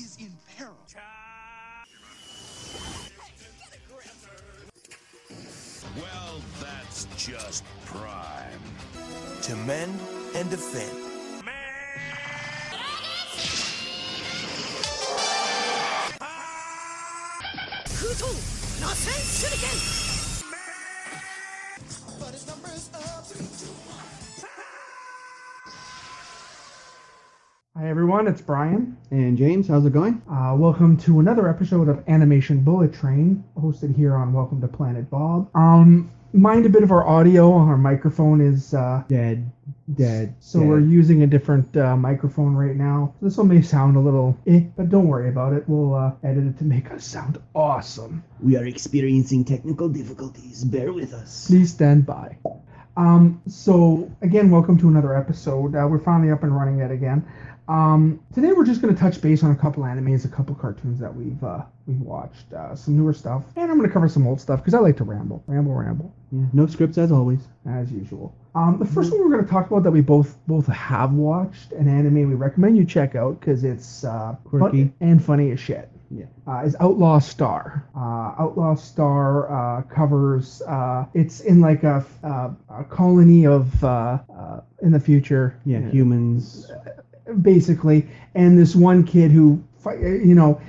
is in peril. Well, that's just prime. To mend and defend. Hi everyone, it's Brian. And James, how's it going? Welcome to another episode of Animation Bullet Train, hosted here on Welcome to Planet Bob. Mind a bit of our audio, our microphone is dead. So we're using a different microphone right now. This one may sound a little but don't worry about it. We'll edit it to make us sound awesome. We are experiencing technical difficulties. Bear with us. Please stand by. So again, welcome to another episode. We're finally up and running yet again. Today we're just going to touch base on a couple animes, a couple cartoons that we've watched, some newer stuff, and I'm going to cover some old stuff because I like to ramble. Yeah, no scripts as always, as usual. The first one we're going to talk about that we both have watched, an anime we recommend you check out because it's quirky and funny as shit. Yeah. Is Outlaw Star. Outlaw Star covers, it's in like a colony of, in the future. Yeah, humans. Basically, and this one kid who,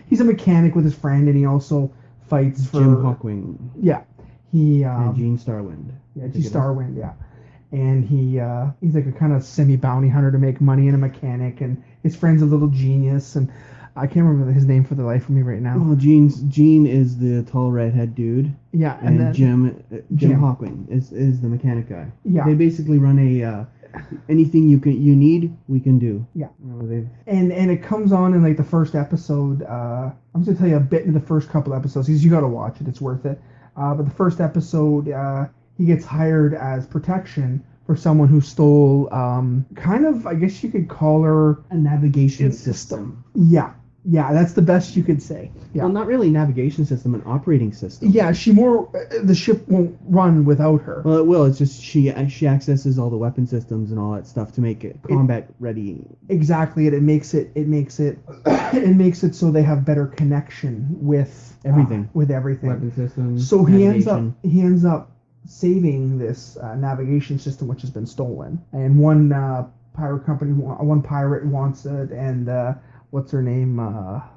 he's a mechanic with his friend and he also fights for... Jim Hawking. Yeah. He... and Gene Starwind. Yeah, Gene Starwind, yeah. And he's like a kind of semi-bounty hunter to make money and a mechanic, and his friend's a little genius, and... I can't remember his name for the life of me right now. Well, Gene is the tall redhead dude. Yeah, and then Jim Hawking is the mechanic guy. Yeah, they basically run a anything you need, we can do. Yeah, and it comes on in like the first episode. I'm just gonna tell you a bit in the first couple episodes because you gotta watch it; it's worth it. But the first episode, he gets hired as protection for someone who stole kind of, I guess you could call her a navigation system. Yeah. Yeah, that's the best you could say. Yeah. Well, not really navigation system, an operating system. Yeah, the ship won't run without her. Well, it will. It's just she accesses all the weapon systems and all that stuff to make it combat ready. Exactly, and it makes it it makes it so they have better connection with everything. With everything. Weapon systems. So he ends up saving this navigation system which has been stolen, and one pirate wants it, and what's her name,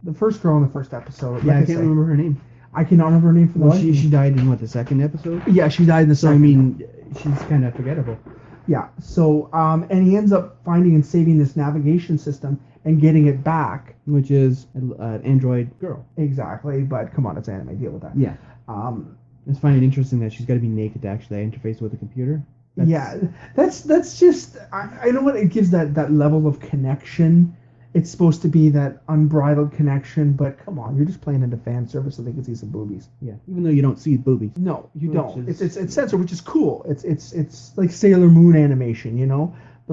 the first girl in the first episode, yeah, I can't remember her name. I cannot remember her name for the life. She died in the second episode. Yeah, she died in the second. So, I mean, she's kind of forgettable. Yeah, so and he ends up finding and saving this navigation system and getting it back, which is an android girl. Exactly, but come on, it's anime, deal with that. Yeah. I just find it interesting that she's got to be naked to actually interface with the computer. That's just... I know what it gives, that level of connection. It's supposed to be that unbridled connection, but come on, you're just playing into fan service so they can see some boobies. Yeah, even though you don't see boobies. No, you don't. It's censored, which is cool. It's like Sailor Moon animation, They're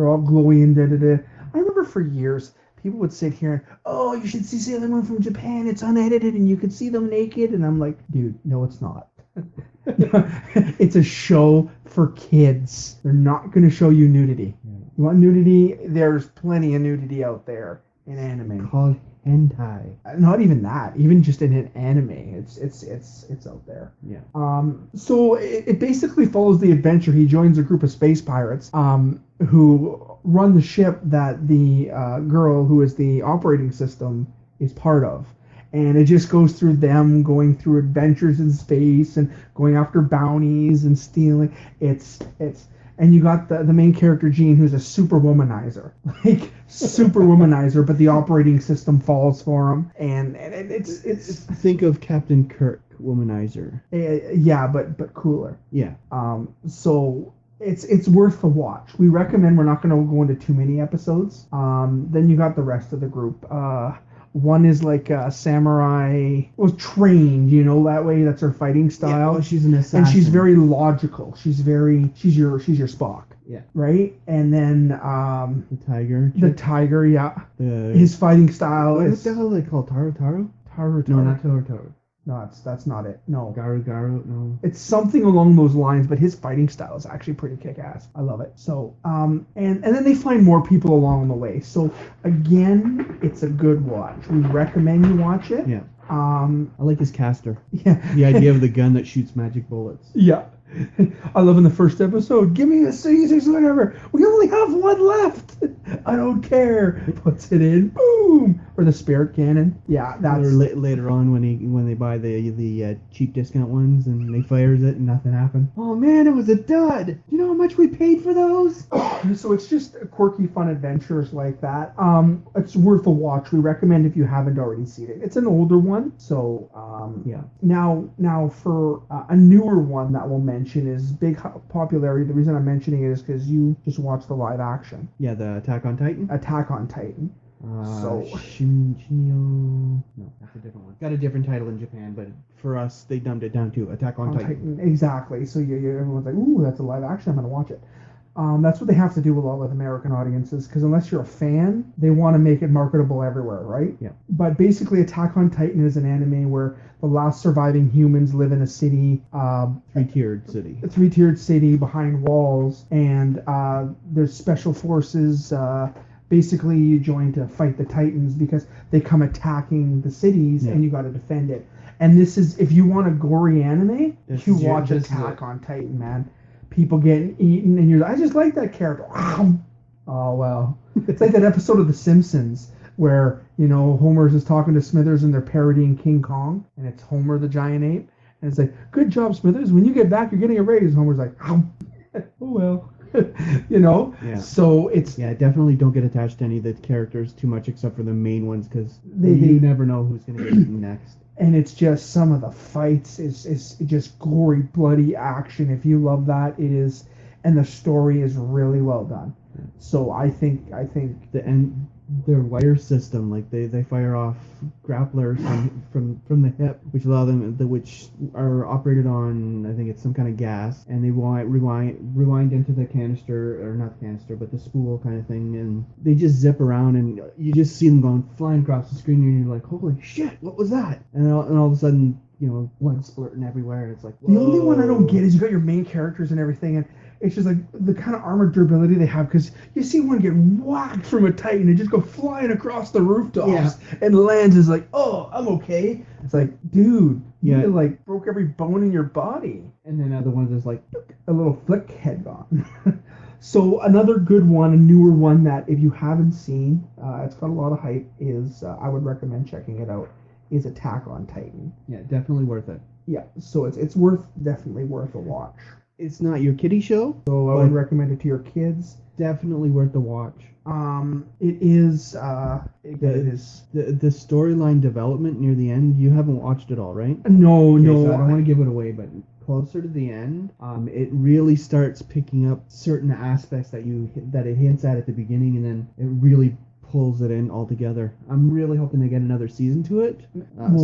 all glowy and da-da-da. I remember for years... people would sit here and, oh, you should see Sailor Moon from Japan. It's unedited and you can see them naked. And I'm like, dude, no, it's not. It's a show for kids. They're not going to show you nudity. Yeah. You want nudity? There's plenty of nudity out there in anime. Called hentai. Not even that. Even just in an anime. It's out there. Yeah. So it basically follows the adventure. He joins a group of space pirates who... run the ship that the girl who is the operating system is part of. And it just goes through them going through adventures in space and going after bounties and stealing. And you got the main character, Gene, who's a super womanizer. Like, super womanizer, but the operating system falls for him. And it's... Think of Captain Kirk, womanizer. Yeah, but cooler. Yeah. So... It's worth the watch. We recommend. We're not going to go into too many episodes. Then you got the rest of the group. One is like a samurai, trained, that way. That's her fighting style. Yeah, she's an assassin, and she's very logical. She's your Spock. Yeah. Right. And then the tiger. The tiger. Yeah. His fighting style is. What the hell they call Taro? No, not Taro. No, that's not it. No. Garu, no. It's something along those lines, but his fighting style is actually pretty kick-ass. I love it. So, and then they find more people along the way. So, again, it's a good watch. We recommend you watch it. Yeah. I like his caster. Yeah. The idea of the gun that shoots magic bullets. Yeah. I love in the first episode, give me the 66 whatever. We only have one left. I don't care. Puts it in. Boom. Or the spirit cannon. Yeah, that's... Or later on when they buy the cheap discount ones and they fires it and nothing happened. Oh man, it was a dud. You know how much we paid for those? So it's just quirky, fun adventures like that. It's worth a watch. We recommend if you haven't already seen it. It's an older one. So, yeah. Now for a newer one that we'll mention is big popularity. The reason I'm mentioning it is because you just watched the live action. Yeah, the Attack on Titan. Shinjo... No, that's a different one. Got a different title in Japan, but for us, they dumbed it down to Attack on Titan. Exactly. So everyone's like, ooh, that's a live action. I'm going to watch it. That's what they have to do a lot with American audiences, because unless you're a fan, they want to make it marketable everywhere, right? Yeah. But basically, Attack on Titan is an anime where the last surviving humans live in a city. A three-tiered city behind walls, and there's special forces. Basically, you join to fight the Titans because they come attacking the cities, and you got to defend it. And this is, if you want a gory anime, watch Attack on Titan, man. People getting eaten, and you're like, I just like that character. Oh, well. It's like that episode of The Simpsons where, Homer's is talking to Smithers and they're parodying King Kong, and it's Homer the giant ape. And it's like, good job, Smithers. When you get back, you're getting a raise. And Homer's like, oh, well. Yeah. So it's... Yeah, definitely don't get attached to any of the characters too much except for the main ones because you never know who's going to get eaten next. And it's just some of the fights is just gory, bloody action. If you love that, it is, and the story is really well done. Yeah. So I think their wire system, like they fire off grapplers from the hip, which allow them, which are operated on, I think it's some kind of gas, and they rewind into the canister, or not the canister, but the spool kind of thing, and they just zip around, and you just see them going flying across the screen, and you're like, holy shit, what was that? And all of a sudden, blood splurting everywhere. It's like, whoa. The only one I don't get is you got your main characters and everything, and it's just like the kind of armor durability they have, because you see one get whacked from a Titan and just go flying across the rooftops and lands is like, oh, I'm okay. It's like, dude, you like broke every bone in your body. And then other ones is like a little flick, head gone. So another good one, a newer one that if you haven't seen, it's got a lot of hype, is I would recommend checking it out, is Attack on Titan. Yeah, definitely worth it. Yeah, so it's definitely worth a watch. It's not your kiddie show, so I would recommend it to your kids. Definitely worth the watch. It is. The storyline development near the end, you haven't watched it all, right? No. So I don't want to give it away, but closer to the end, it really starts picking up certain aspects that it hints at the beginning, and then it really pulls it in altogether. I'm really hoping they get another season to it.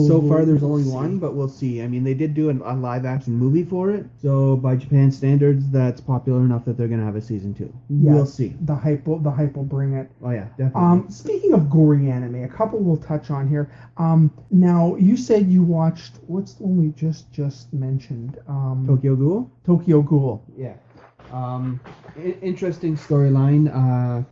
So far, there's only one, but we'll see. I mean, they did do a live-action movie for it, so by Japan standards, that's popular enough that they're going to have a season 2. Yeah, we'll see. The hype will bring it. Oh, yeah, definitely. Speaking of gory anime, a couple we'll touch on here. Now, you said you watched, what's the one we just mentioned? Tokyo Ghoul. Yeah. Interesting storyline.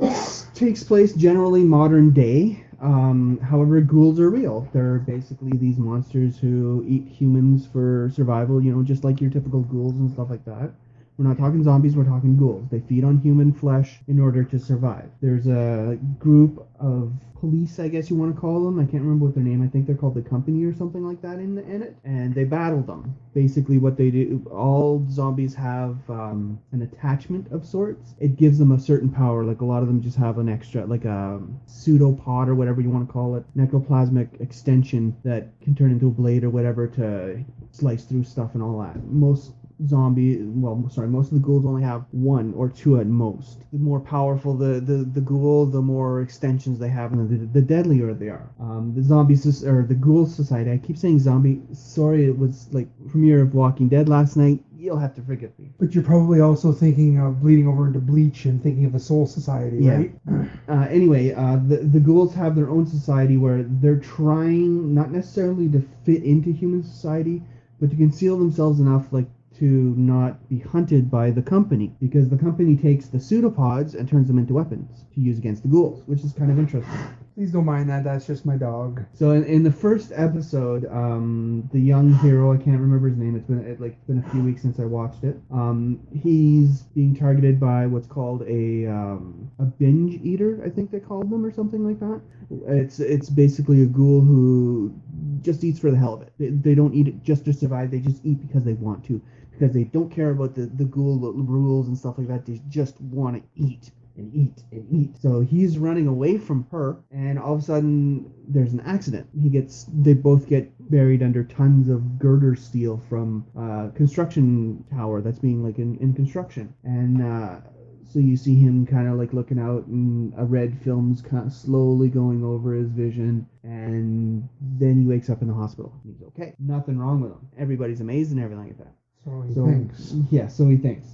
Takes place generally modern day. However, ghouls are real. They're basically these monsters who eat humans for survival, just like your typical ghouls and stuff like that. We're not talking zombies, we're talking ghouls. They feed on human flesh in order to survive. There's a group of police, I guess you want to call them. I can't remember what their name. I think they're called the Company or something like that in it. And they battle them. Basically what they do, all zombies have an attachment of sorts. It gives them a certain power. Like a lot of them just have an extra, like a pseudopod or whatever you want to call it. Necroplasmic extension that can turn into a blade or whatever to slice through stuff and all that. Most zombie, well, sorry, most of the ghouls only have one or two at most. The more powerful the ghoul, the more extensions they have, and the deadlier they are. The zombies, or the ghoul society, I keep saying zombie, sorry, it was like premiere of Walking Dead last night. You'll have to forgive me. But you're probably also thinking of bleeding over into Bleach and thinking of a soul society, right? Yeah. Anyway, the ghouls have their own society where they're trying not necessarily to fit into human society, but to conceal themselves enough, like, to not be hunted by the company, because the company takes the pseudopods and turns them into weapons to use against the ghouls, which is kind of interesting. Please don't mind that. That's just my dog. So in the first episode, the young hero, I can't remember his name. It's been a few weeks since I watched it. He's being targeted by what's called a binge eater, I think they called them, or something like that. It's basically a ghoul who just eats for the hell of it. They don't eat it just to survive. They just eat because they want to, because they don't care about the ghoul rules and stuff like that. They just want to eat. And eat and eat. So he's running away from her, and all of a sudden there's an accident. They both get buried under tons of girder steel from a construction tower that's being like in construction. And so you see him kind of like looking out, and a red film's kind of slowly going over his vision. And then he wakes up in the hospital. He's okay. Nothing wrong with him. Everybody's amazed and everything like that. So he thinks. Yeah, so he thinks.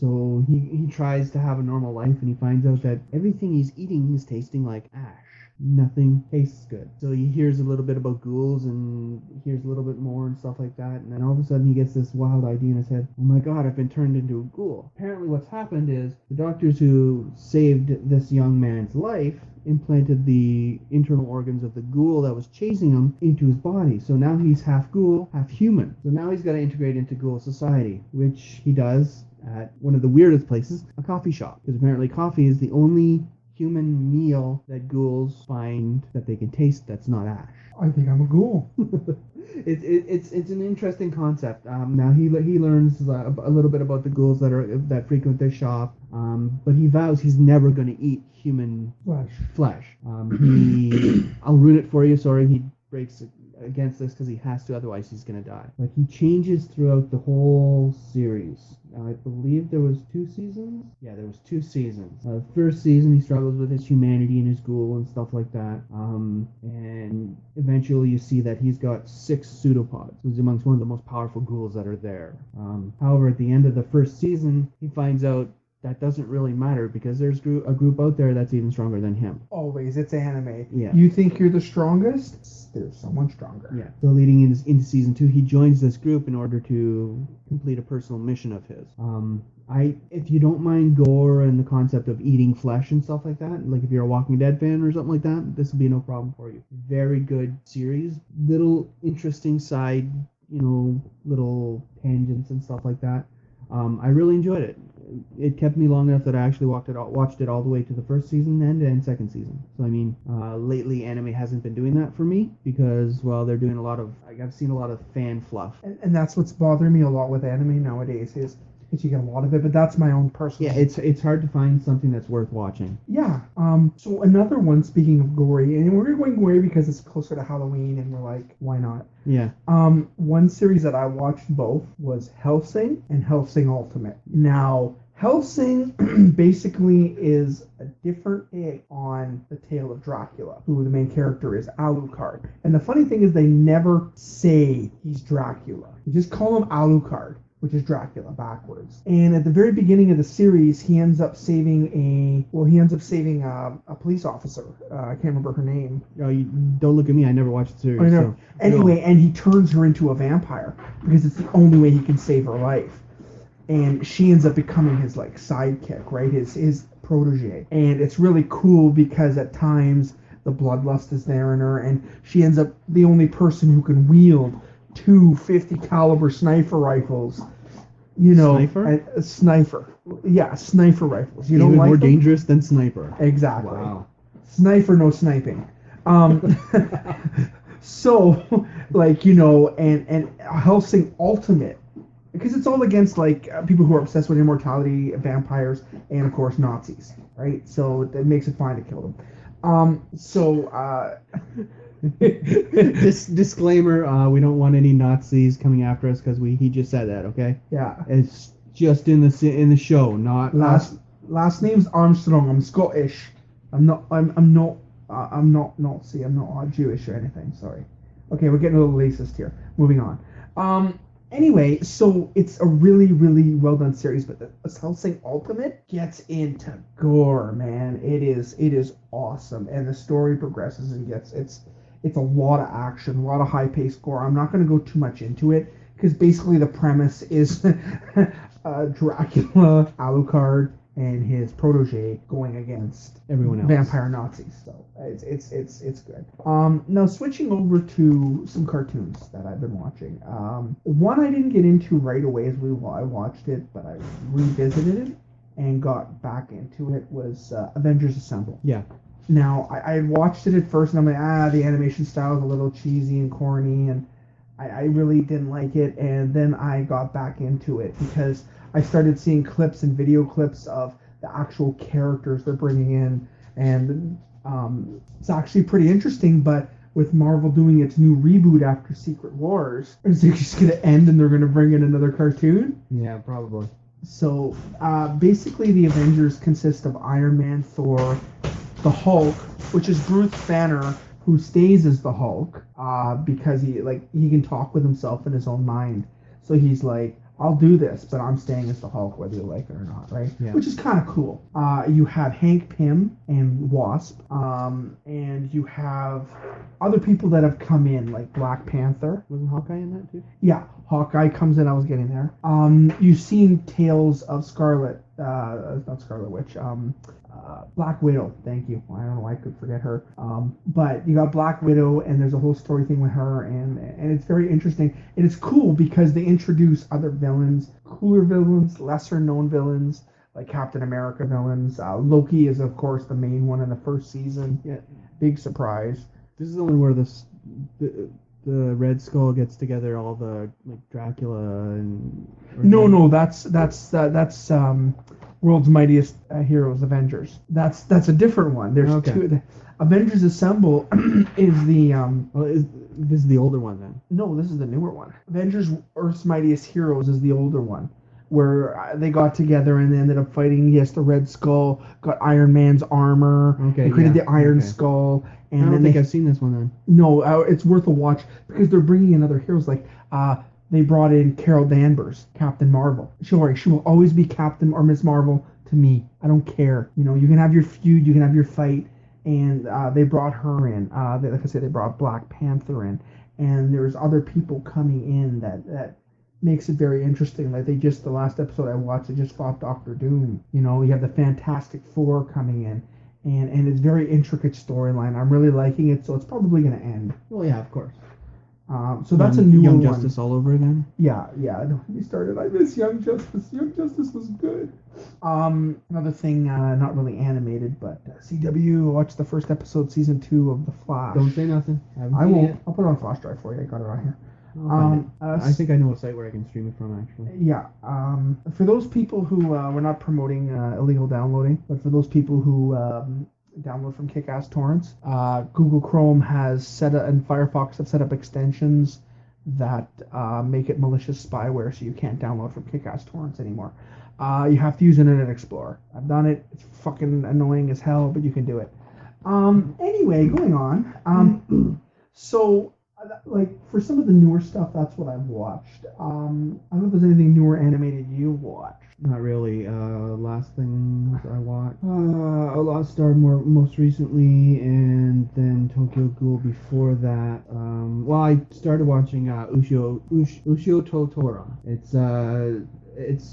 So he tries to have a normal life, and he finds out that everything he's eating is tasting like ash. Nothing tastes good. So he hears a little bit about ghouls, and hears a little bit more and stuff like that, and then all of a sudden he gets this wild idea in his head. Oh my god, I've been turned into a ghoul. Apparently what's happened is the doctors who saved this young man's life implanted the internal organs of the ghoul that was chasing him into his body. So now he's half ghoul, half human. So now he's got to integrate into ghoul society, which he does at one of the weirdest places, a coffee shop. Because apparently coffee is the only human meal that ghouls find that they can taste that's not ash. I think I'm a ghoul. It's an interesting concept. Now he learns a little bit about the ghouls that frequent their shop. But he vows he's never going to eat human flesh. I'll ruin it for you. Sorry, he breaks against this because he has to, otherwise he's going to die. Like, he changes throughout the whole series. I believe there was 2 seasons? Yeah, there was 2 seasons. First season, he struggles with his humanity and his ghoul and stuff like that. And eventually you see that he's got 6 pseudopods. He's amongst one of the most powerful ghouls that are there. However, at the end of the first season, he finds out that doesn't really matter, because there's a group out there that's even stronger than him. Always. It's anime. Yeah. You think you're the strongest? There's someone stronger. Yeah. So leading into season 2, he joins this group in order to complete a personal mission of his. If you don't mind gore and the concept of eating flesh and stuff like that, like if you're a Walking Dead fan or something like that, this will be no problem for you. Very good series. Little interesting side, little tangents and stuff like that. I really enjoyed it. It kept me long enough that I actually watched it all the way to the first season and second season. So, I mean, lately anime hasn't been doing that for me because, they're doing a lot of... I've seen a lot of fan fluff. And that's what's bothering me a lot with anime nowadays is... You get a lot of it, but that's my own personal. Yeah, it's hard to find something that's worth watching. Yeah. So another one, speaking of gory, and we're going gory because it's closer to Halloween, and we're like, why not? Yeah. One series that I watched both was Hellsing and Hellsing Ultimate. Now, Hellsing basically is a different take on the tale of Dracula, who the main character is, Alucard. And the funny thing is, they never say he's Dracula. You just call him Alucard, which is Dracula backwards. And at the very beginning of the series, he ends up saving a police officer. I can't remember her name. Oh, don't look at me. I never watched the series. I know. So. Anyway, and he turns her into a vampire because it's the only way he can save her life. And she ends up becoming his sidekick, right? His protege. And it's really cool because at times the bloodlust is there in her, and she ends up the only person who can wield 250 caliber sniper rifles. Sniper rifles. You don't even like more them? Dangerous than sniper. Exactly. Wow. Sniper, no sniping. So, and Hellsing Ultimate, because it's all against people who are obsessed with immortality, vampires, and of course Nazis, right? So that makes it fine to kill them. Disclaimer, we don't want any Nazis coming after us because he just said that, okay? Yeah. It's just in the show, not last name's Armstrong. I'm Scottish. I'm not Nazi. I'm not Jewish or anything. Sorry. Okay, we're getting a little racist here. Moving on. Anyway, so it's a really, really well done series, but the Hellsing Ultimate gets into gore, man. It is awesome, and the story progresses and it's a lot of action, a lot of high paced gore. I'm not going to go too much into it because basically the premise is Dracula, Alucard, and his protege going against everyone else, vampire Nazis. So it's good. Now switching over to some cartoons that I've been watching. One I didn't get into right away I watched it, but I revisited it and got back into it. Was Avengers Assemble. Yeah. Now I had watched it at first, and I'm like, the animation style is a little cheesy and corny, and I really didn't like it. And then I got back into it because I started seeing clips and video clips of the actual characters they're bringing in, and it's actually pretty interesting. But with Marvel doing its new reboot after Secret Wars, is it just going to end and they're going to bring in another cartoon? Yeah, probably. So basically the Avengers consist of Iron Man, Thor, the Hulk, which is Bruce Banner, who stays as the Hulk because he can talk with himself in his own mind. So he's like, I'll do this, but I'm staying as the Hulk, whether you like it or not, right? Yeah. Which is kind of cool. You have Hank Pym and Wasp, and you have other people that have come in, like Black Panther. Wasn't Hawkeye in that too? Yeah, Hawkeye comes in. I was getting there. You've seen tales of Black Widow. Thank you. I don't know why I could forget her. But you got Black Widow, and there's a whole story thing with her, and it's very interesting. And it's cool because they introduce other villains, cooler villains, lesser known villains, like Captain America villains. Loki is of course the main one in the first season. Yeah. Big surprise. This is the one where the Red Skull gets together all the Dracula and. That's World's Mightiest Heroes, Avengers. That's a different one. There's two. Avengers Assemble is the this is the older one then. No, this is the newer one. Avengers Earth's Mightiest Heroes is the older one, where they got together and they ended up fighting. Yes, the Red Skull got Iron Man's armor. Okay, they created the Iron Skull. And I don't think I've seen this one then. No, it's worth a watch because they're bringing in other heroes They brought in Carol Danvers, Captain Marvel. She will always be Captain or Miss Marvel to me. I don't care. You know, you can have your feud, you can have your fight, and they brought her in. They brought Black Panther in, and there's other people coming in that makes it very interesting. Like the last episode I watched, they just fought Doctor Doom. You know, you have the Fantastic Four coming in. And it's very intricate storyline. I'm really liking it, so it's probably going to end. Well, yeah, of course. So that's a new Young Justice all over again? Yeah. Don't get me started. I miss Young Justice. Young Justice was good. Another thing, not really animated, but CW watched the first episode, season 2 of The Flash. Don't say nothing. I won't. I'll put it on flash drive for you. I got it on here. I think I know a site where I can stream it from, actually. Yeah. For those people who we're not promoting illegal downloading, but for those people who download from Kick-Ass Torrents, Google Chrome has set up, and Firefox have set up extensions that make it malicious spyware, so you can't download from Kick-Ass Torrents anymore. You have to use Internet Explorer. I've done it. It's fucking annoying as hell, but you can do it. Anyway, going on. So, for some of the newer stuff, that's what I've watched. I don't know if there's anything newer animated you watched. Not really. Last things I watched, Outlaw Star most recently, and then Tokyo Ghoul before that. I started watching Ushio to Tora. It's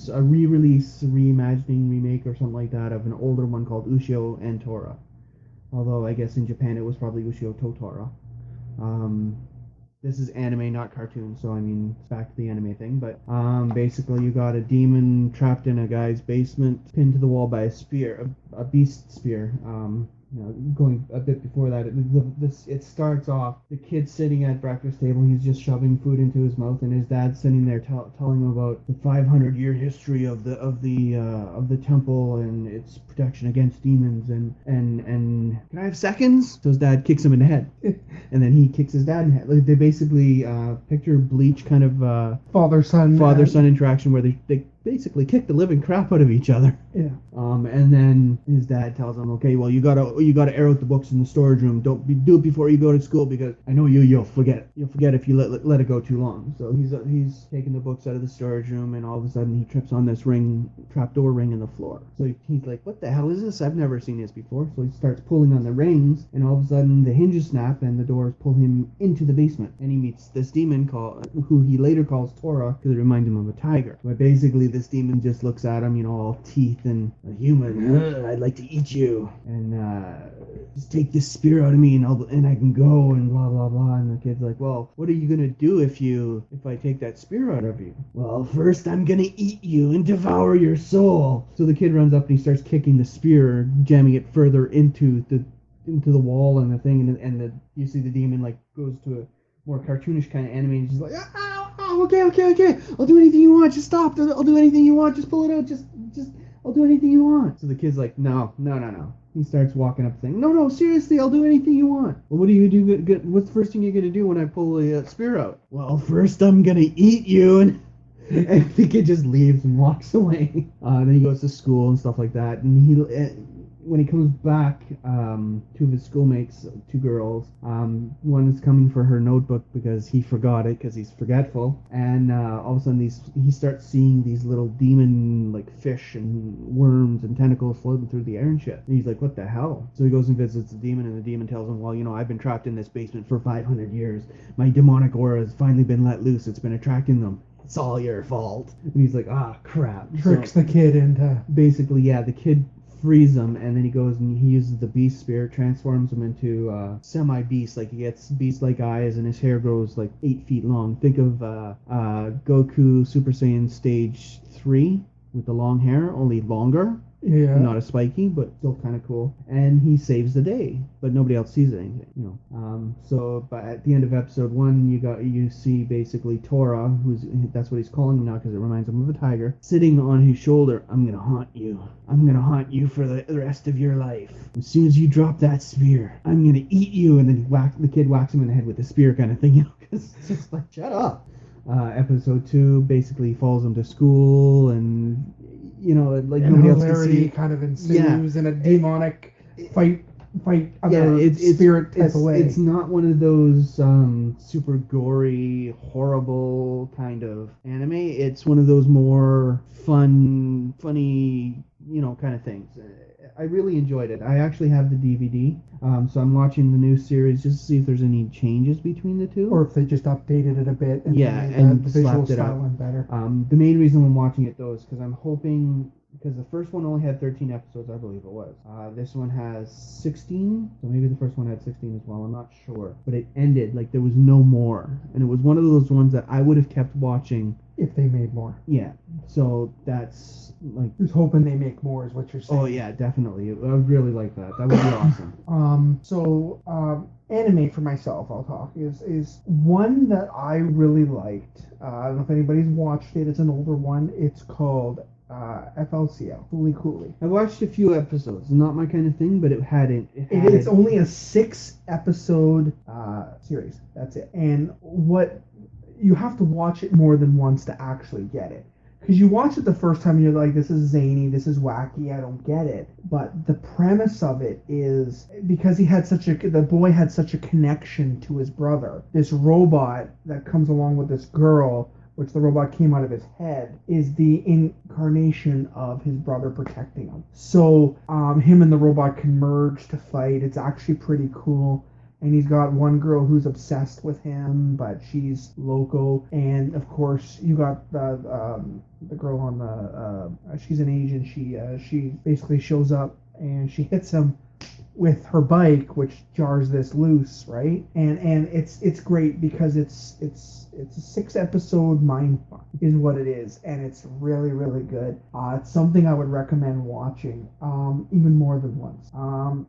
a re-release, reimagining, remake, or something like that of an older one called Ushio and Tora. Although I guess in Japan it was probably Ushio to Tora. This is anime, not cartoon, so I mean, it's back to the anime thing, but basically you got a demon trapped in a guy's basement, pinned to the wall by a beast spear, you know, going a bit before that, it starts off, the kid's sitting at breakfast table, he's just shoving food into his mouth, and his dad's sitting there telling him about the 500-year history of the temple and its protection against demons, and can I have seconds? So his dad kicks him in the head, and then he kicks his dad in the head. Like, they basically picture Bleach kind of father-son interaction where they basically kick the living crap out of each other. Yeah. And then his dad tells him, okay, well, you gotta air out the books in the storage room. Do it before you go to school, because I know you'll forget it. You'll forget if you let it go too long. So he's taking the books out of the storage room, and all of a sudden he trips on this trapdoor ring in the floor. So he's like, what the hell is this? I've never seen this before. So he starts pulling on the rings, and all of a sudden the hinges snap and the doors pull him into the basement, and he meets this demon who he later calls Tora because it reminds him of a tiger. But basically this demon just looks at him, you know, all teeth and a human. I'd like to eat you. And just take this spear out of me and I can go and blah, blah, blah. And the kid's like, well, what are you going to do if I take that spear out of you? Well, first I'm going to eat you and devour your soul. So the kid runs up and he starts kicking the spear, jamming it further into the wall and the thing. And you see the demon, like, goes to a more cartoonish kind of anime. And she's like, ah! Oh, okay. I'll do anything you want. Just stop. I'll do anything you want. Just pull it out. Just. I'll do anything you want. So the kid's like, no. He starts walking up saying, no, seriously, I'll do anything you want. Well, what do you do? What's the first thing you're gonna do when I pull the spear out? Well, first I'm gonna eat you. And the kid just leaves and walks away. Then he goes to school and stuff like that. And he. When he comes back, two of his schoolmates, two girls, one is coming for her notebook because he forgot it because he's forgetful, and all of a sudden he starts seeing these little demon like fish and worms and tentacles floating through the air and shit, and he's like, what the hell? So he goes and visits the demon, and the demon tells him, well, you know, I've been trapped in this basement for 500 years. My demonic aura has finally been let loose. It's been attracting them. It's all your fault. And he's like, ah, crap. Tricks the kid into... Basically, yeah, the kid... frees him, and then he goes and he uses the beast spear, transforms him into semi-beast. Like, he gets beast-like eyes, and his hair grows like 8 feet long. Think of Goku Super Saiyan Stage 3 with the long hair, only longer. Yeah. Not as spiky, but still kind of cool. And he saves the day, but nobody else sees anything, you know. So, but at the end of episode 1, you see basically Tora, that's what he's calling him now because it reminds him of a tiger, sitting on his shoulder. I'm gonna haunt you. I'm gonna haunt you for the rest of your life. As soon as you drop that spear, I'm gonna eat you. And then the kid whacks him in the head with the spear, kind of thing, you know. Because it's just like, shut up. Episode 2 basically follows him to school, and you know, like, and nobody else can see. Kind of ensues, yeah. In a demonic fight other spirit type of way. It's not one of those super gory, horrible kind of anime. It's one of those more funny, you know, kind of things. I really enjoyed it. I actually have the DVD, so I'm watching the new series just to see if there's any changes between the two, or if they just updated it a bit and made the visual style went better. The main reason I'm watching it though is because I'm hoping, because the first one only had 13 episodes, I believe it was. This one has 16, so maybe the first one had 16 as well. I'm not sure, but it ended like there was no more, and it was one of those ones that I would have kept watching if they made more. Yeah, so that's like... Who's hoping they make more is what you're saying. Oh yeah, definitely. I would really like that. That would be awesome. Anime for myself, I'll talk, is one that I really liked. I don't know if anybody's watched it. It's an older one. It's called... FLCL, Fully Coolly. I watched a few episodes, not my kind of thing, but it had it. It's only a 6-episode series. That's it. And what you have to watch it more than once to actually get it. Because you watch it the first time and you're like, this is zany, this is wacky, I don't get it. But the premise of it is, because the boy had such a connection to his brother, this robot that comes along with this girl, which the robot came out of his head, is the incarnation of his brother protecting him. So him and the robot can merge to fight. It's actually pretty cool. And he's got one girl who's obsessed with him, but she's loco. And, of course, you got the girl on the... she's an Asian. She basically shows up and she hits him with her bike, which jars this loose, right? And it's great because it's a 6-episode mindfuck is what it is, and it's really, really good. It's something I would recommend watching, even more than once.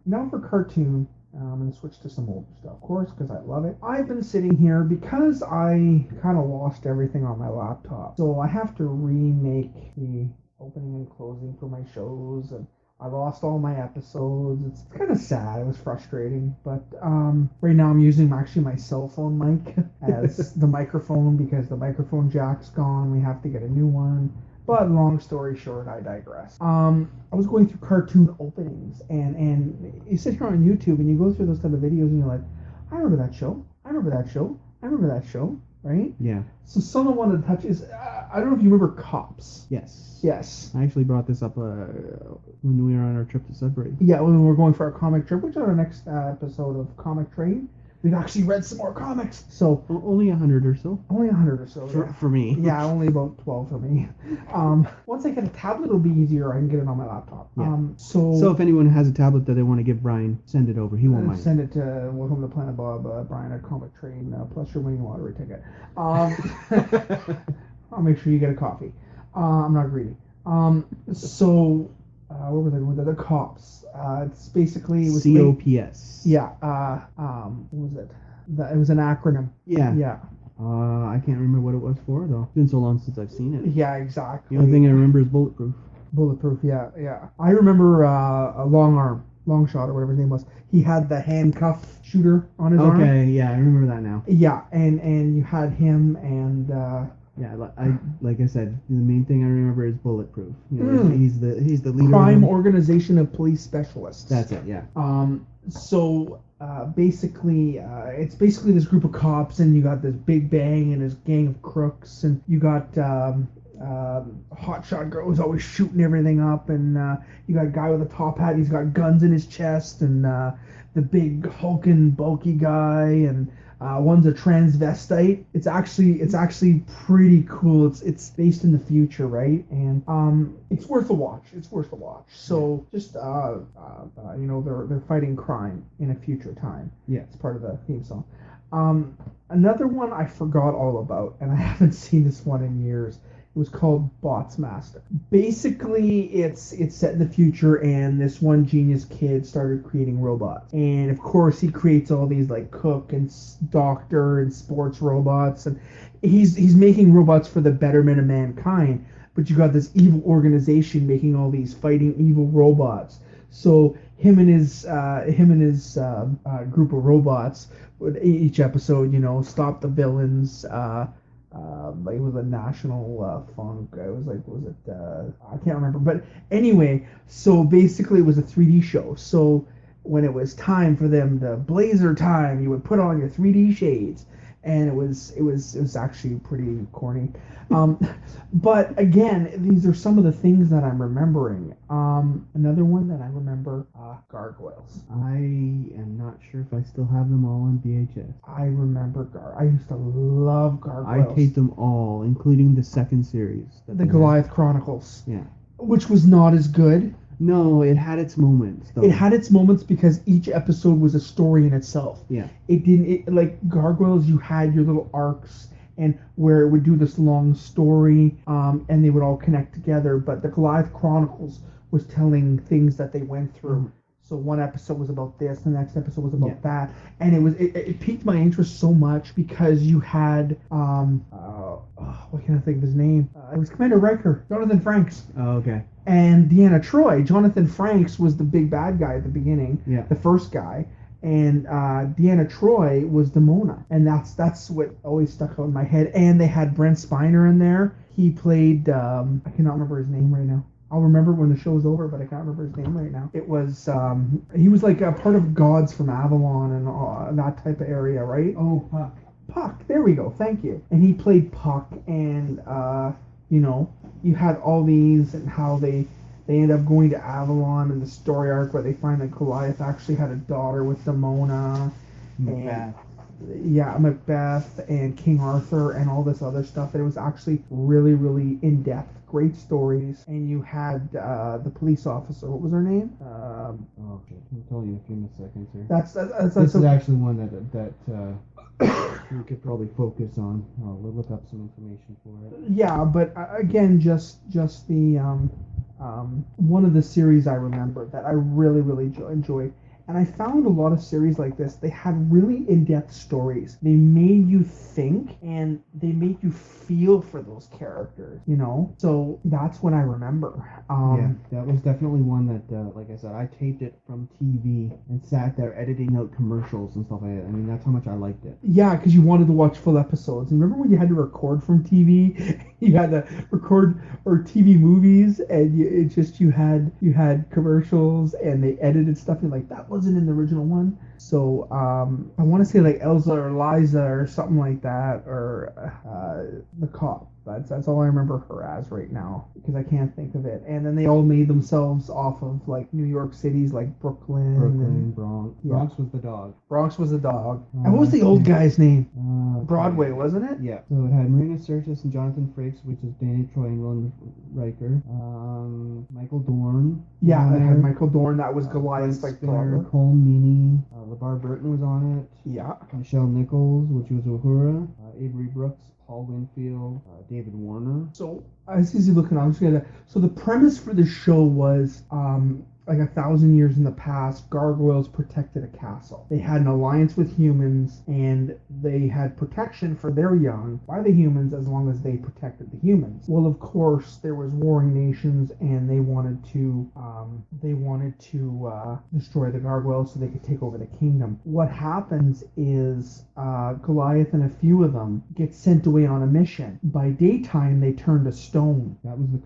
Now for cartoon. I'm going to switch to some older stuff, of course, because I love it. I've been sitting here because I kind of lost everything on my laptop. So I have to remake the opening and closing for my shows, and I lost all my episodes. It's kind of sad. It was frustrating. But right now I'm using my cell phone mic as the microphone because the microphone jack's gone. We have to get a new one. But long story short, I digress. I was going through cartoon openings, and you sit here on YouTube, and you go through those type of videos, and you're like, I remember that show. I remember that show. I remember that show, right? Yeah. So someone wanted to touch is, I don't know if you remember C.O.P.S. Yes. Yes. I actually brought this up when we were on our trip to Sudbury. Yeah, when we were going for our comic trip, which is our next episode of Comic Train. We've actually read some more comics. So only 100 or so. Only 100 or so. Yeah. For me. Yeah, only about 12 for me. Once I get a tablet, it'll be easier. I can get it on my laptop. Yeah. So if anyone has a tablet that they want to give Brian, send it over. He won't mind. Send it to Welcome to Planet Bob, Brian at Comic Train, plus your winning lottery ticket. I'll make sure you get a coffee. I'm not greedy. Where was I going with the C.O.P.S.? It's basically... C.O.P.S. Yeah. What was it? It was an acronym. Yeah. Yeah. I can't remember what it was for, though. It's been so long since I've seen it. Yeah, exactly. The only thing I remember is Bulletproof. Bulletproof, yeah, yeah. I remember a long arm. Long shot or whatever his name was. He had the handcuff shooter on his arm. Okay, yeah, I remember that now. Yeah, and you had him and... Yeah, like I said, the main thing I remember is Bulletproof. You know, he's the leader. Crime Organization of Police Specialists. That's it. Yeah. So it's basically this group of cops, and you got this Big Bang and this gang of crooks, and you got hotshot girl who's always shooting everything up, and you got a guy with a top hat. He's got guns in his chest, and the big hulking bulky guy, and. One's a transvestite. It's actually pretty cool. It's based in the future, right? And it's worth a watch. So just they're fighting crime in a future time. Yeah, it's part of the theme song. Another one I forgot all about, and I haven't seen this one in years. It was called Bots Master. Basically, it's set in the future, and this one genius kid started creating robots. And of course, he creates all these like cook and doctor and sports robots, and he's making robots for the betterment of mankind. But you got this evil organization making all these fighting evil robots. So him and his group of robots would each episode, stop the villains. It was a national funk. I can't remember. But anyway, so basically it was a 3D show. So when it was time for them to blazer time, you would put on your 3D shades, and it was actually pretty corny. But again, these are some of the things that I'm remembering. Another one that I remember, Gargoyles. I am not sure if I still have them all on VHS. I remember I used to love Gargoyles. I hate them all, including the second series. The Goliath Chronicles. Yeah. Which was not as good. No, it had its moments, though. It had its moments because each episode was a story in itself. Yeah. Like Gargoyles, you had your little arcs and where it would do this long story, and they would all connect together. But the Goliath Chronicles was telling things that they went through. Mm-hmm. So one episode was about this, the next episode was about that, and it piqued my interest so much because you had what can I think of his name? It was Commander Riker, Jonathan Frakes. Oh, okay. And Deanna Troi. Jonathan Frakes was the big bad guy at the beginning, the first guy, and Deanna Troi was Demona, and that's what always stuck out in my head. And they had Brent Spiner in there. He played I cannot remember his name right now. I'll remember when the show's over, but I can't remember his name right now. It was, he was like a part of Gods from Avalon and that type of area, right? Oh, Puck. Puck, there we go, thank you. And he played Puck, and, you had all these and how they end up going to Avalon and the story arc where they find that Goliath actually had a daughter with Demona. And yeah, Macbeth and King Arthur and all this other stuff. And it was actually really, really in-depth. Great stories. And you had the police officer. What was her name? Okay, I'll tell you in a few seconds here. This is actually one that we could probably focus on. We'll look up some information for it. Yeah, but again, just the one of the series I remember that I really, really enjoyed. And I found a lot of series like this, they had really in-depth stories. They made you think, and they made you feel for those characters, you know? So that's what I remember. Yeah, that was definitely one that, like I said, I taped it from TV and sat there editing out commercials and stuff like that. I mean, that's how much I liked it. Yeah, because you wanted to watch full episodes. And remember when you had to record from TV? You had to record or TV movies, and you had commercials, and they edited stuff, and like, that wasn't in the original one. So I want to say like Elsa or Liza or something like that, or the cop. That's all I remember her as right now, because I can't think of it. And then they all made themselves off of like New York cities, like Brooklyn and Bronx. Yeah. Bronx was the dog. And what was the old guy's name? Broadway, wasn't it? Yeah. So it had Marina Sirtis and Jonathan Frakes, which is Danny Troy and William Riker. Michael Dorn. Yeah, it had Michael Dorn. That was Goliath, like Spiner, Cole Meany. LeVar Burton was on it. Yeah. Michelle Nichols, which was Uhura. Avery Brooks. Paul Winfield, David Warner. So, as easy looking, I'm just gonna. So the premise for the show was like 1,000 years in the past, gargoyles protected a castle. They had an alliance with humans, and they had protection for their young by the humans as long as they protected the humans. Well, of course, there was warring nations, and they wanted to destroy the gargoyles so they could take over the kingdom. What happens is Goliath and a few of them get sent away on a mission. By daytime, they turn to stone. That was the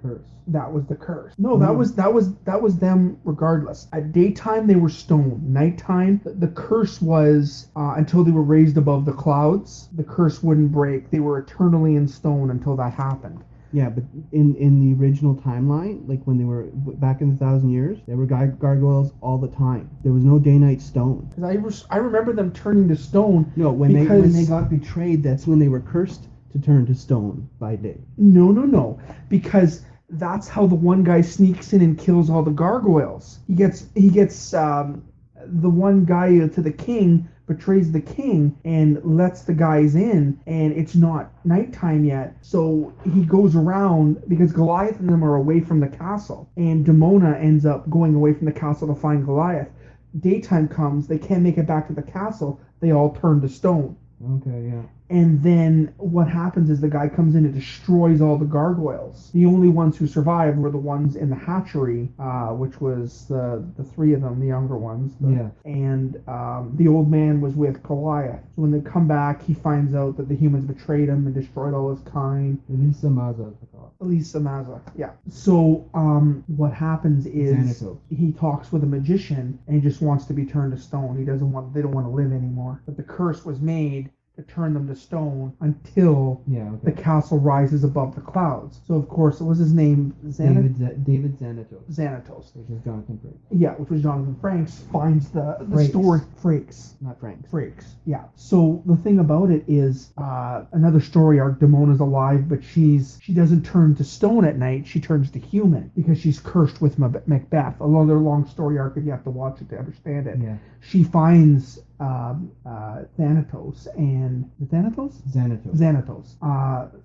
curse. No, that was them. Regardless, at daytime they were stone. Nighttime, the curse was until they were raised above the clouds, the curse wouldn't break. They were eternally in stone until that happened. Yeah, but in the original timeline, like when they were back in the 1,000 years, there were gargoyles all the time. There was no day-night stone. Because I remember them turning to stone. No, when they got betrayed, that's when they were cursed to turn to stone by day. No, because. That's how the one guy sneaks in and kills all the gargoyles. He gets the one guy to the king, betrays the king, and lets the guys in, and it's not nighttime yet. So he goes around, because Goliath and them are away from the castle, and Demona ends up going away from the castle to find Goliath. Daytime comes, they can't make it back to the castle, they all turn to stone. Okay, yeah. And then what happens is the guy comes in and destroys all the gargoyles. The only ones who survived were the ones in the hatchery, which was the three of them, the younger ones. And the old man was with Goliath. So when they come back, he finds out that the humans betrayed him and destroyed all his kind. Elisa Maza, yeah. So what happens is Xanatos. He talks with a magician and he just wants to be turned to stone. They don't want to live anymore. But the curse was made to turn them to stone until the castle rises above the clouds. So, of course, what was his name? David Xanatos. Xanatos. Which is Jonathan Frakes. Yeah, which was Jonathan Frakes. Finds the story. Frakes. Not Franks. Frakes, yeah. So, the thing about it is, another story arc, Demona's alive, but she doesn't turn to stone at night. She turns to human because she's cursed with Macbeth. Another long story arc, if you have to watch it to understand it. Yeah. She finds... Xanatos and... Xanatos.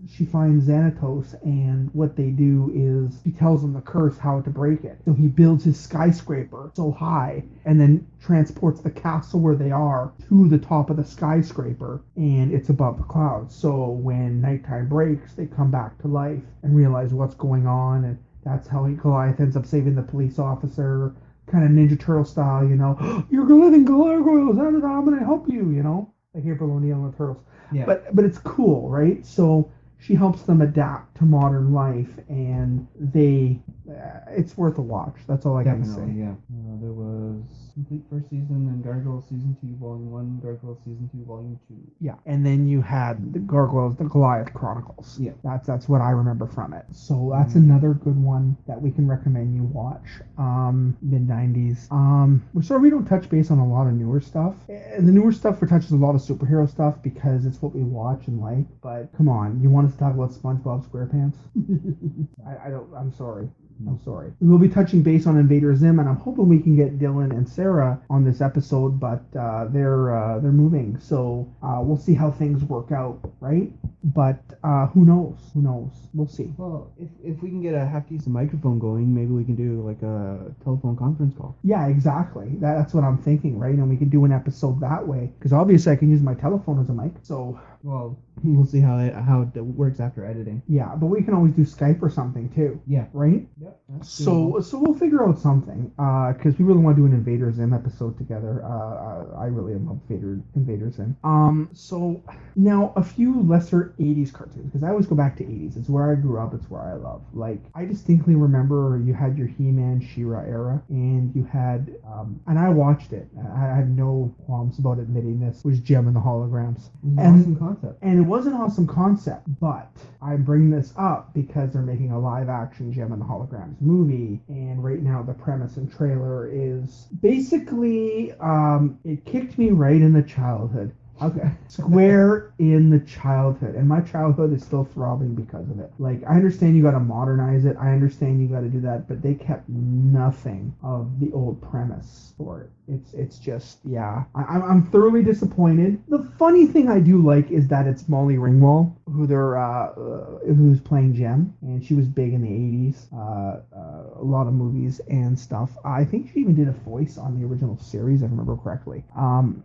She finds Xanatos, and what they do is she tells him the curse, how to break it. So he builds his skyscraper so high and then transports the castle where they are to the top of the skyscraper, and it's above the clouds. So when nighttime breaks, they come back to life and realize what's going on, and that's how Goliath ends up saving the police officer, kind of Ninja Turtle style, you know. You're living gargoyles, I'm going to help you, you know. Like April O'Neil and the Turtles. Yeah. But it's cool, right? So she helps them adapt to modern life, and they... it's worth a watch. That's all I can say. Definitely, yeah. There was... complete first season, and Gargoyles Season 2, Volume 1, Gargoyles Season 2, Volume 2. Yeah, and then you had the Gargoyles, the Goliath Chronicles. Yeah. That's what I remember from it. So that's another good one that we can recommend you watch. Mid-90s. We don't touch base on a lot of newer stuff. And the newer stuff touches a lot of superhero stuff because it's what we watch and like, but come on, you want us to talk about SpongeBob SquarePants? I'm sorry. We will be touching base on Invader Zim, and I'm hoping we can get Dylan and Sarah on this episode, but they're moving, so we'll see how things work out, right? But who knows? We'll see. Well, if we can get a half-decent microphone going, maybe we can do like a telephone conference call. Yeah, exactly. That's what I'm thinking, right? And we could do an episode that way, because obviously I can use my telephone as a mic. So, well, we'll see how it works after editing. Yeah, but we can always do Skype or something too. Yeah. Right? Yep. So we'll figure out something, because we really want to do an Invader Zim episode together. I really love Invader Zim. So now a few lesser 80s cartoons, because I always go back to 80s. It's where I grew up. It's where I love. Like, I distinctly remember you had your He-Man, She-Ra era, and you had, and I watched it. I have no qualms about admitting this, was Jim and the Holograms. Awesome concept. And it was an awesome concept, but I bring this up because they're making a live-action Jim and the Holograms movie, and right now the premise and trailer is basically, it kicked me right in the childhood. Okay. Square in the childhood. And my childhood is still throbbing because of it. Like, I understand you got to modernize it. I understand you got to do that. But they kept nothing of the old premise for it. It's just, yeah. I'm thoroughly disappointed. The funny thing I do like is that it's Molly Ringwald, who's playing Jem. And she was big in the 80s. A lot of movies and stuff. I think she even did a voice on the original series, if I remember correctly.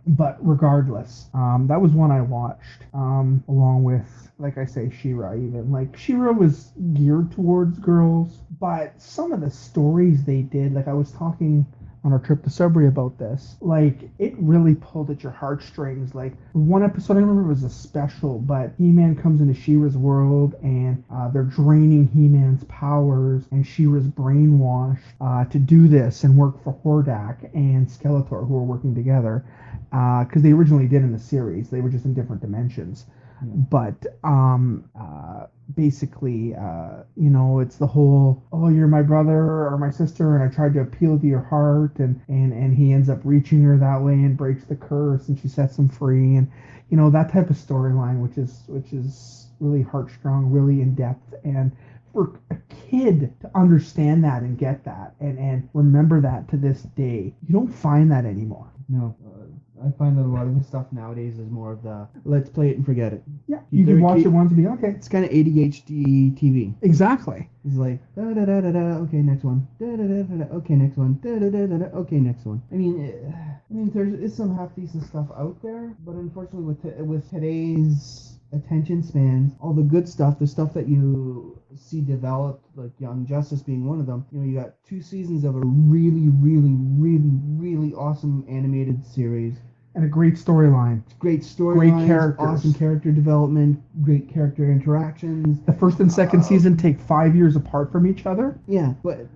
But regardless... that was one I watched, along with, like I say, She-Ra even. Like, She-Ra was geared towards girls, but some of the stories they did, like I was talking on our trip to Sudbury about this, like, it really pulled at your heartstrings. Like, one episode, I remember it was a special, but He-Man comes into She-Ra's world, and they're draining He-Man's powers, and She-Ra's brainwashed to do this and work for Hordak and Skeletor, who are working together, because they originally did in the series. They were just in different dimensions. Yeah. But it's the whole, oh, you're my brother or my sister, and I tried to appeal to your heart, and he ends up reaching her that way and breaks the curse, and she sets him free, and you know, that type of storyline, which is really heartstrong, really in depth, and for a kid to understand that and get that and remember that to this day, you don't find that anymore. No. I find that a lot of the stuff nowadays is more of the let's play it and forget it. Yeah, you can watch it once and be okay. It's kind of ADHD TV. Exactly. It's like da da da da da. Okay, next one. Da da da da da. Okay, next one. Da da da da da. Okay, next one. I mean, there is some half decent stuff out there, but unfortunately, with today's attention spans, all the good stuff, the stuff that you see developed, like Young Justice being one of them, you know, you got 2 seasons of a really, really, really, really awesome animated series. And a great storyline. Great storyline. Great characters. Awesome character development. Great character interactions. The first and second season take 5 years apart from each other. Yeah, but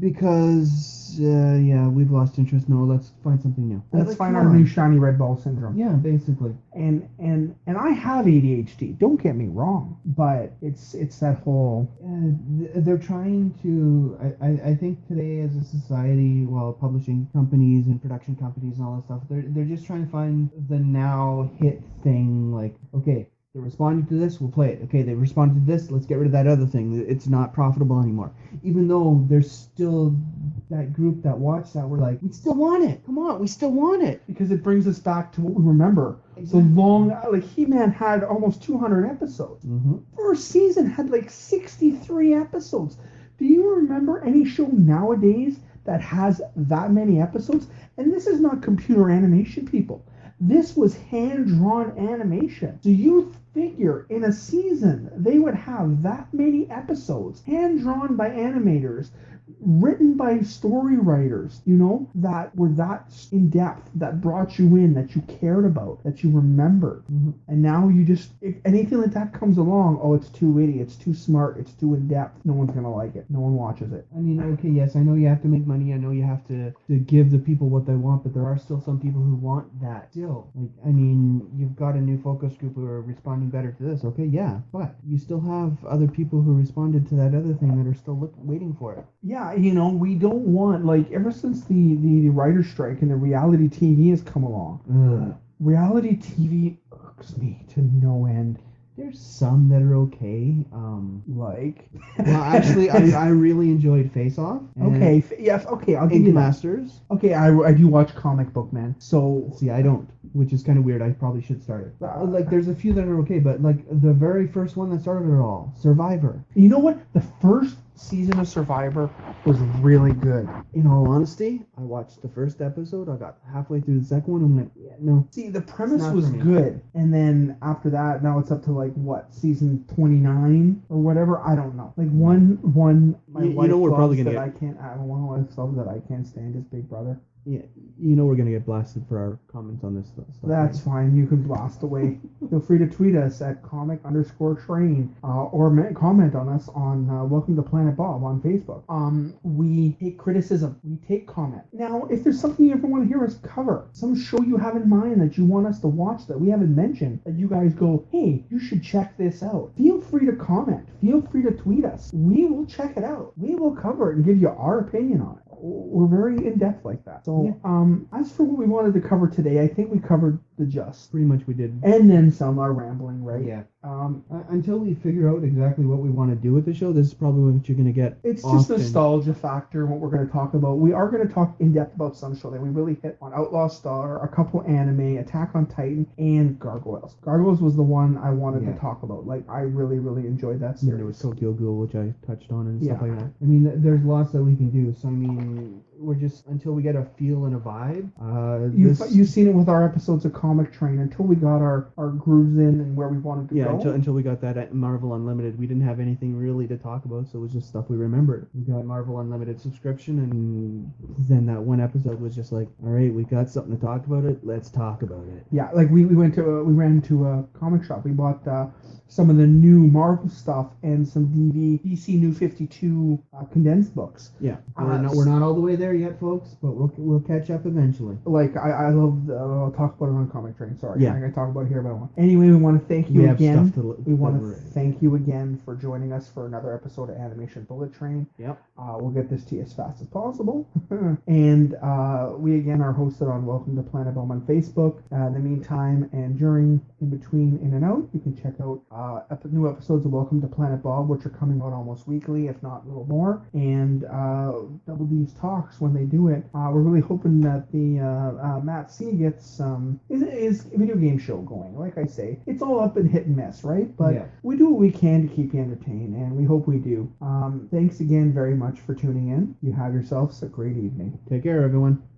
because, we've lost interest. No, let's find something new. Let's find our new shiny red ball syndrome. Yeah, basically. And I have ADHD. Don't get me wrong. But it's that whole... they're trying to... I think today as a society, while publishing companies and production companies and all that stuff, they're just trying to find the now hit thing, like, okay, they're responding to this, we'll play it. Okay, they responded to this, let's get rid of that other thing. It's not profitable anymore. Even though there's still that group that watched that, we're like, we still want it. Come on, we still want it. Because it brings us back to what we remember. Exactly. The long, like, He-Man had almost 200 episodes. Mm-hmm. First season had, like, 63 episodes. Do you remember any show nowadays that has that many episodes? And this is not computer animation, people. This was hand-drawn animation. So you figure in a season they would have that many episodes hand-drawn by animators written by story writers, you know, that were that in depth, that brought you in, that you cared about, that you remembered. Mm-hmm. And now you just, if anything like that comes along, oh, it's too witty, it's too smart, it's too in depth, no one's gonna like it, no one watches it. I mean, okay, yes, I know you have to make money, I know you have to give the people what they want, but there are still some people who want that still. Like, I mean, you've got a new focus group who are responding better to this, okay, yeah, but you still have other people who responded to that other thing that are still waiting for it. Yeah, you know, we don't want, like, ever since the writer's strike and the reality TV has come along, reality TV irks me to no end. There's some that are okay, like... Well, actually, I really enjoyed Face Off. Okay, yes, okay, I'll give you that. Masters. Okay, I do watch Comic Book Man, so... See, I don't, which is kind of weird. I probably should start it. Like, there's a few that are okay, but, like, the very first one that started it all, Survivor. You know what? The first season of Survivor was really good. In all honesty, I watched the first episode, I got halfway through the second one, I'm like, yeah, no. See, the premise was good, and then after that, now it's up to, like, what, season 29 or whatever? I don't know. Like, one, my wife loves that I can't, one wife loves that I can't stand his big brother. Yeah, you know we're going to get blasted for our comments on this stuff. That's fine. You can blast away. Feel free to tweet us at comic_train or comment on us on Welcome to Planet Bob on Facebook. We take criticism. We take comment. Now, if there's something you ever want to hear us cover, some show you have in mind that you want us to watch that we haven't mentioned, that you guys go, hey, you should check this out. Feel free to comment. Feel free to tweet us. We will check it out. We will cover it and give you our opinion on it. We're very in-depth like that. So, yeah. As for what we wanted to cover today, I think we covered the gist. Pretty much we did. And then some are rambling, right? Yeah. Until we figure out exactly what we want to do with the show, this is probably what you're going to get. It's often. Just nostalgia factor, what we're going to talk about. We are going to talk in depth about some show that we really hit on. Outlaw Star, a couple anime, Attack on Titan, and Gargoyles. Gargoyles was the one I wanted to talk about. Like, I really, really enjoyed that series. Yeah, there was Tokyo Ghoul, which I touched on, and stuff like that. I mean, there's lots that we can do. So, I mean, we're just, until we get a feel and a vibe. You've seen it with our episodes of Comic Train. Until we got our grooves in and where we wanted to go. Yeah, until we got that at Marvel Unlimited, we didn't have anything really to talk about, so it was just stuff we remembered. We got Marvel Unlimited subscription, and then that one episode was just like, all right, we got something to talk about it, let's talk about it. Yeah, like we ran to a comic shop, we bought some of the new Marvel stuff and some DC New 52 condensed books. Yeah, we're not all the way there yet, folks, but we'll catch up eventually. Like, I love, I'll talk about it on Comic Train, sorry. Yeah. I'm going to talk about it here, but I want. Anyway, we want to thank you again. We want to thank you again for joining us for another episode of Animation Bullet Train. Yep. We'll get this to you as fast as possible. And we again are hosted on Welcome to Planet Bob on Facebook. In the meantime and during, in between, in and out, you can check out new episodes of Welcome to Planet Bob, which are coming out almost weekly, if not a little more. And Double D's Talks when they do it. We're really hoping that the Matt C gets his video game show going. Like I say, it's all up and hit and miss, right? But we do what we can to keep you entertained, and we hope we do. Thanks again very much for tuning in. You have yourselves a great evening. Take care, everyone.